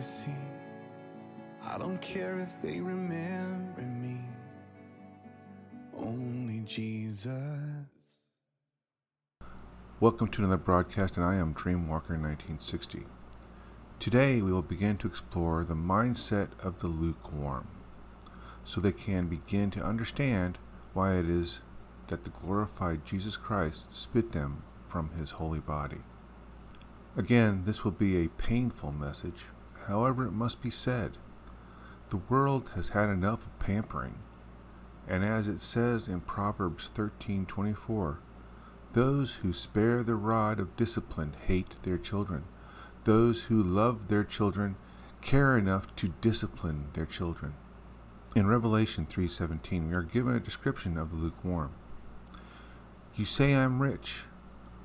to see. I don't care if they remember me. Only Jesus. Welcome to another broadcast, and I am Dreamwalker1960. Today we will begin to explore the mindset of the lukewarm, so they can begin to understand why it is that the glorified Jesus Christ spit them from his holy body. Again, this will be a painful message. However, it must be said. The world has had enough of pampering, and as it says in Proverbs 13:24, those who spare the rod of discipline hate their children. Those who love their children care enough to discipline their children. In Revelation 3:17, we are given a description of the lukewarm. You say I'm rich,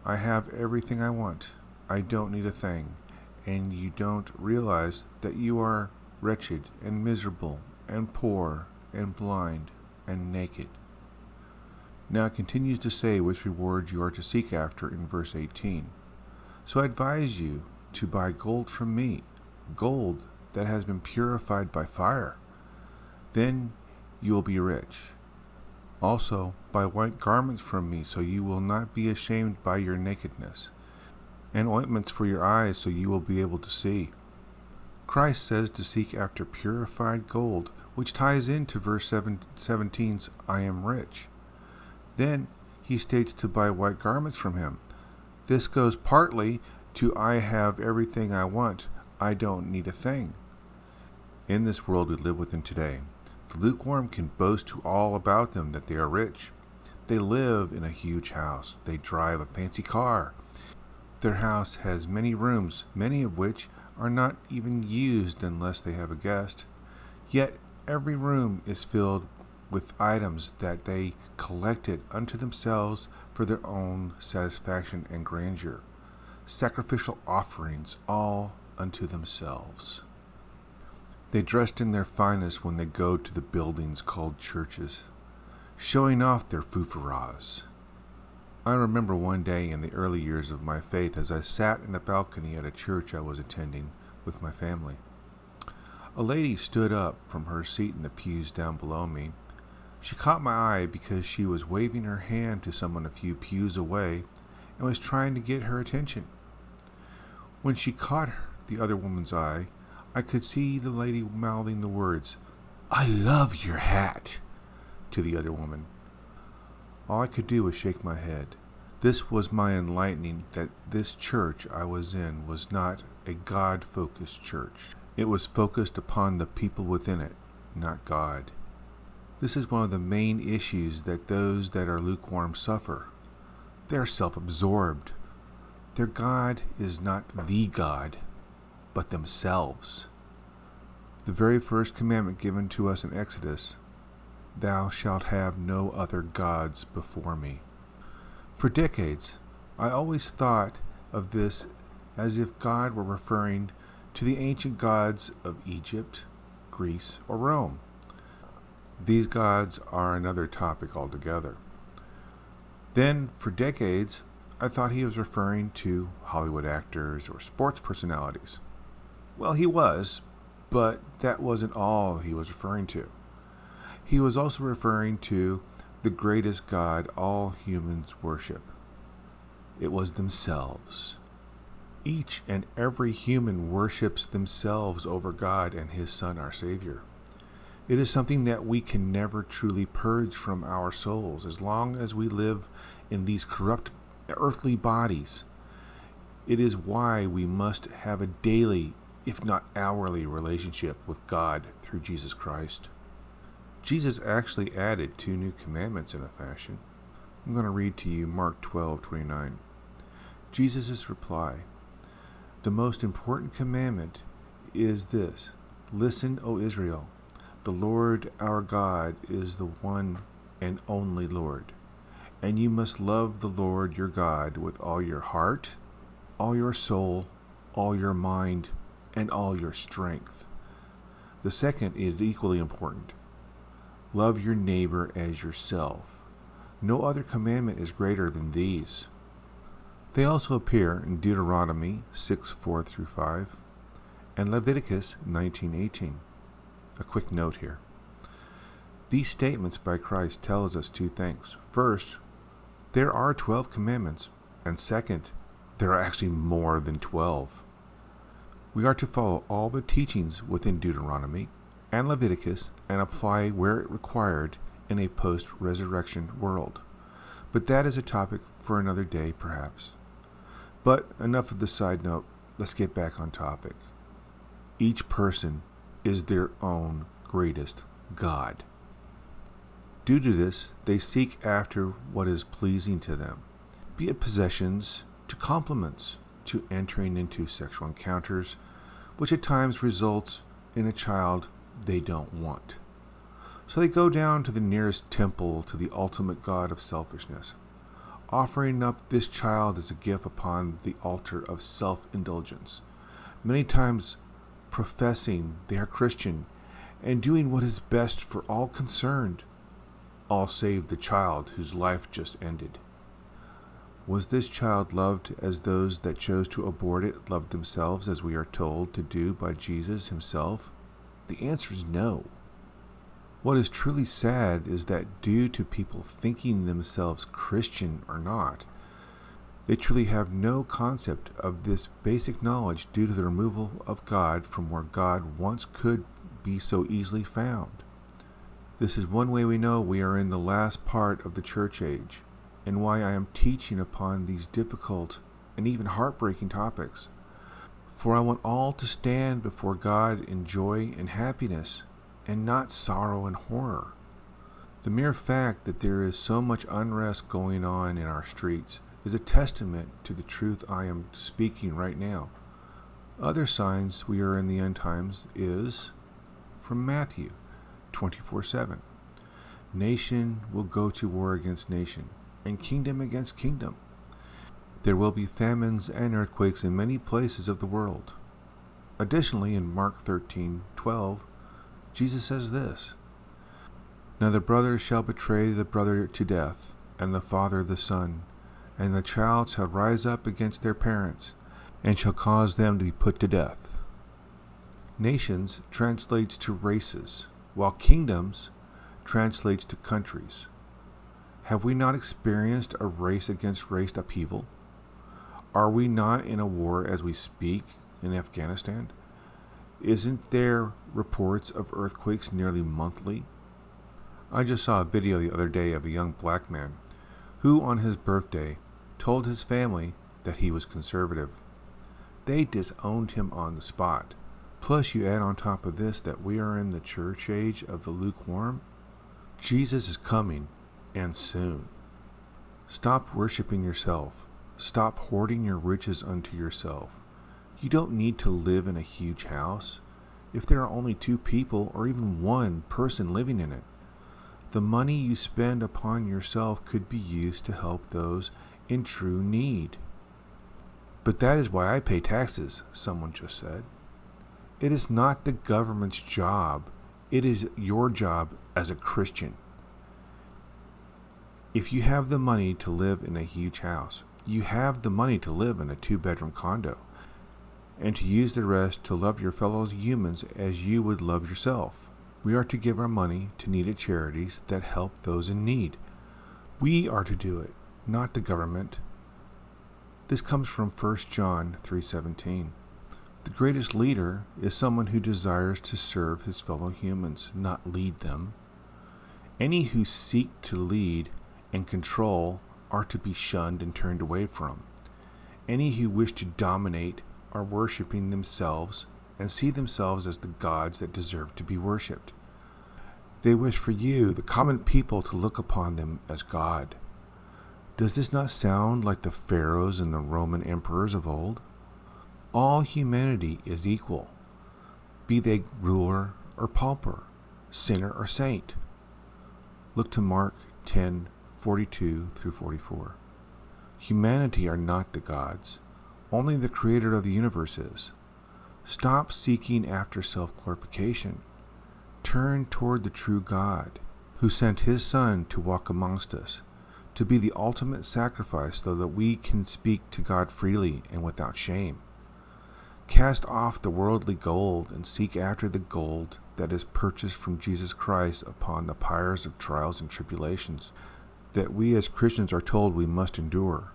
I have everything I want, I don't need a thing, and you don't realize that you are wretched and miserable and poor and blind and naked. Now it continues to say which reward you are to seek after in verse 18. So I advise you to buy gold from me, gold that has been purified by fire. Then you will be rich. Also, buy white garments from me, so you will not be ashamed by your nakedness, and ointments for your eyes, so you will be able to see. Christ says to seek after purified gold, which ties into verse 17's I am rich. Then he states to buy white garments from him. This goes partly to I have everything I want, I don't need a thing. In this world we live within today, the lukewarm can boast to all about them that they are rich. They live in a huge house. They drive a fancy car. Their house has many rooms, many of which are not even used unless they have a guest. Yet every room is filled with items that they collected unto themselves for their own satisfaction and grandeur, sacrificial offerings all unto themselves. They dressed in their finest when they go to the buildings called churches, showing off their foofarras. I remember one day in the early years of my faith as I sat in the balcony at a church I was attending with my family. A lady stood up from her seat in the pews down below me. She caught my eye because she was waving her hand to someone a few pews away and was trying to get her attention. When she caught the other woman's eye, I could see the lady mouthing the words, "I love your hat," to the other woman. All I could do was shake my head. This was my enlightening that this church I was in was not a God-focused church. It was focused upon the people within it, not God. This is one of the main issues that those that are lukewarm suffer. They're self-absorbed. Their God is not the God, but themselves. The very first commandment given to us in Exodus, "Thou shalt have no other gods before me." For decades, I always thought of this as if God were referring to the ancient gods of Egypt, Greece, or Rome. These gods are another topic altogether. Then, for decades, I thought he was referring to Hollywood actors or sports personalities. Well, he was, but that wasn't all he was referring to. He was also referring to the greatest God all humans worship. It was themselves. Each and every human worships themselves over God and his Son, our Savior. It is something that we can never truly purge from our souls as long as we live in these corrupt earthly bodies. It is why we must have a daily, if not hourly, relationship with God through Jesus Christ. Jesus actually added two new commandments in a fashion. I'm going to read to you Mark 12:29. Jesus' reply, "The most important commandment is this, listen, O Israel, the Lord our God is the one and only Lord, and you must love the Lord your God with all your heart, all your soul, all your mind, and all your strength." The second is equally important. Love your neighbor as yourself. No other commandment is greater than these. They also appear in Deuteronomy 6:4-5, and Leviticus 19:18. A quick note here. These statements by Christ tells us two things. First, there are 12 commandments, and second, there are actually more than 12. We are to follow all the teachings within Deuteronomy and Leviticus and apply where it required in a post-resurrection world. But that is a topic for another day, perhaps. But enough of the side note, let's get back on topic. Each person is their own greatest God. Due to this, they seek after what is pleasing to them, be it possessions, to compliments, to entering into sexual encounters, which at times results in a child they don't want. So they go down to the nearest temple to the ultimate god of selfishness, offering up this child as a gift upon the altar of self-indulgence, many times professing they are Christian and doing what is best for all concerned, all save the child whose life just ended. Was this child loved as those that chose to abort it loved themselves, as we are told to do by Jesus himself? The answer is no. What is truly sad is that due to people thinking themselves Christian or not, they truly have no concept of this basic knowledge due to the removal of God from where God once could be so easily found. This is one way we know we are in the last part of the church age, and why I am teaching upon these difficult and even heartbreaking topics. For I want all to stand before God in joy and happiness, and not sorrow and horror. The mere fact that there is so much unrest going on in our streets is a testament to the truth I am speaking right now. Other signs we are in the end times is from Matthew 24:7. Nation will go to war against nation, and kingdom against kingdom. There will be famines and earthquakes in many places of the world. Additionally, in Mark 13:12, Jesus says this, "Now the brother shall betray the brother to death, and the father the son, and the child shall rise up against their parents, and shall cause them to be put to death." Nations translates to races, while kingdoms translates to countries. Have we not experienced a race against race upheaval? Are we not in a war as we speak in Afghanistan? Isn't there reports of earthquakes nearly monthly? I just saw a video the other day of a young black man who on his birthday told his family that he was conservative. They disowned him on the spot. Plus you add on top of this that we are in the church age of the lukewarm. Jesus is coming, and soon. Stop worshiping yourself. Stop hoarding your riches unto yourself. You don't need to live in a huge house if there are only two people or even one person living in it. The money you spend upon yourself could be used to help those in true need. But that is why I pay taxes, someone just said. It is not the government's job. It is your job as a Christian. If you have the money to live in a huge house, you have the money to live in a two-bedroom condo, and to use the rest to love your fellow humans as you would love yourself. We are to give our money to needed charities that help those in need. We are to do it, not the government. This comes from 1 John 3:17. The greatest leader is someone who desires to serve his fellow humans, not lead them. Any who seek to lead and control are to be shunned and turned away from. Any who wish to dominate are worshiping themselves and see themselves as the gods that deserve to be worshipped. They wish for you, the common people, to look upon them as God. Does this not sound like the pharaohs and the Roman emperors of old? All humanity is equal, be they ruler or pauper, sinner or saint. Look to Mark 10:42 through 44. Humanity are not the gods. Only the creator of the universe is. Stop seeking after self-glorification. Turn toward the true God, who sent his Son to walk amongst us, to be the ultimate sacrifice so that we can speak to God freely and without shame. Cast off the worldly gold and seek after the gold that is purchased from Jesus Christ upon the pyres of trials and tribulations that we as Christians are told we must endure.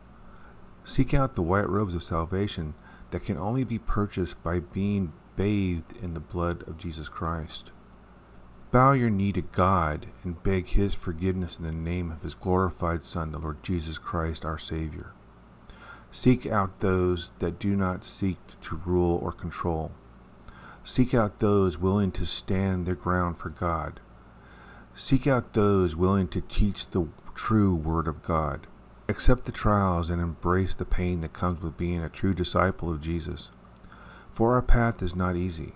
Seek out the white robes of salvation that can only be purchased by being bathed in the blood of Jesus Christ. Bow your knee to God and beg His forgiveness in the name of His glorified Son, the Lord Jesus Christ, our Savior. Seek out those that do not seek to rule or control. Seek out those willing to stand their ground for God. Seek out those willing to teach the true Word of God. Accept the trials and embrace the pain that comes with being a true disciple of Jesus. For our path is not easy,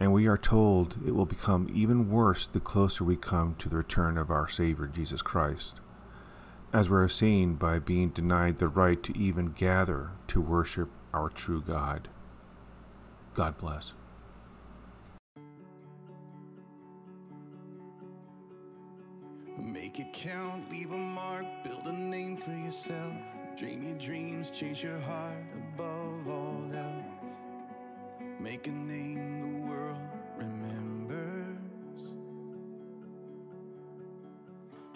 and we are told it will become even worse the closer we come to the return of our Savior Jesus Christ, as we are seen by being denied the right to even gather to worship our true God. God bless. Make it count, leave a mark, build a name for yourself. Dream your dreams, chase your heart above all else. Make a name the world remembers.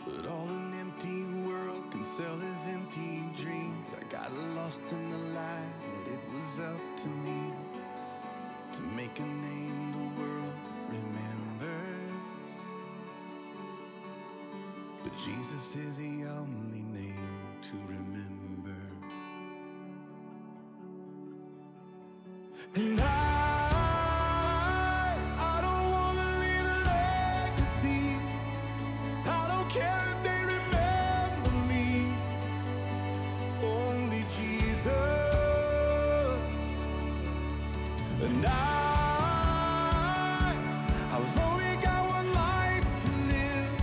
But all an empty world can sell is empty dreams. I got lost in the lie that it was up to me to make a name the world remembers. But Jesus is the only name to remember. And I don't want to leave a legacy. I don't care if they remember me. Only Jesus. And I've only got one life to live.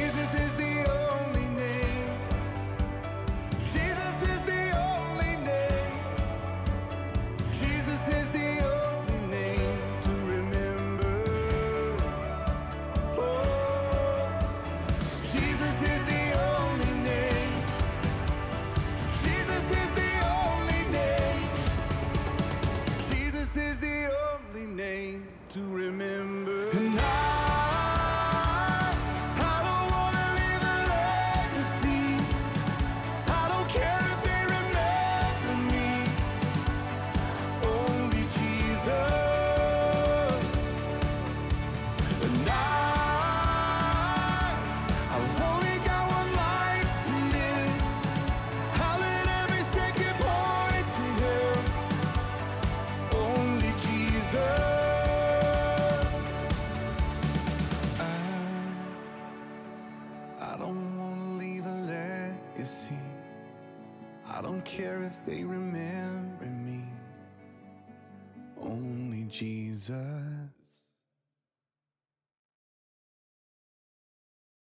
Jesus is the only name. Jesus is the only name. Jesus is the only name to remember. Oh, Jesus is the only name. Jesus is the only name. Jesus is the only name to remember. And I don't care if they remember me, only Jesus.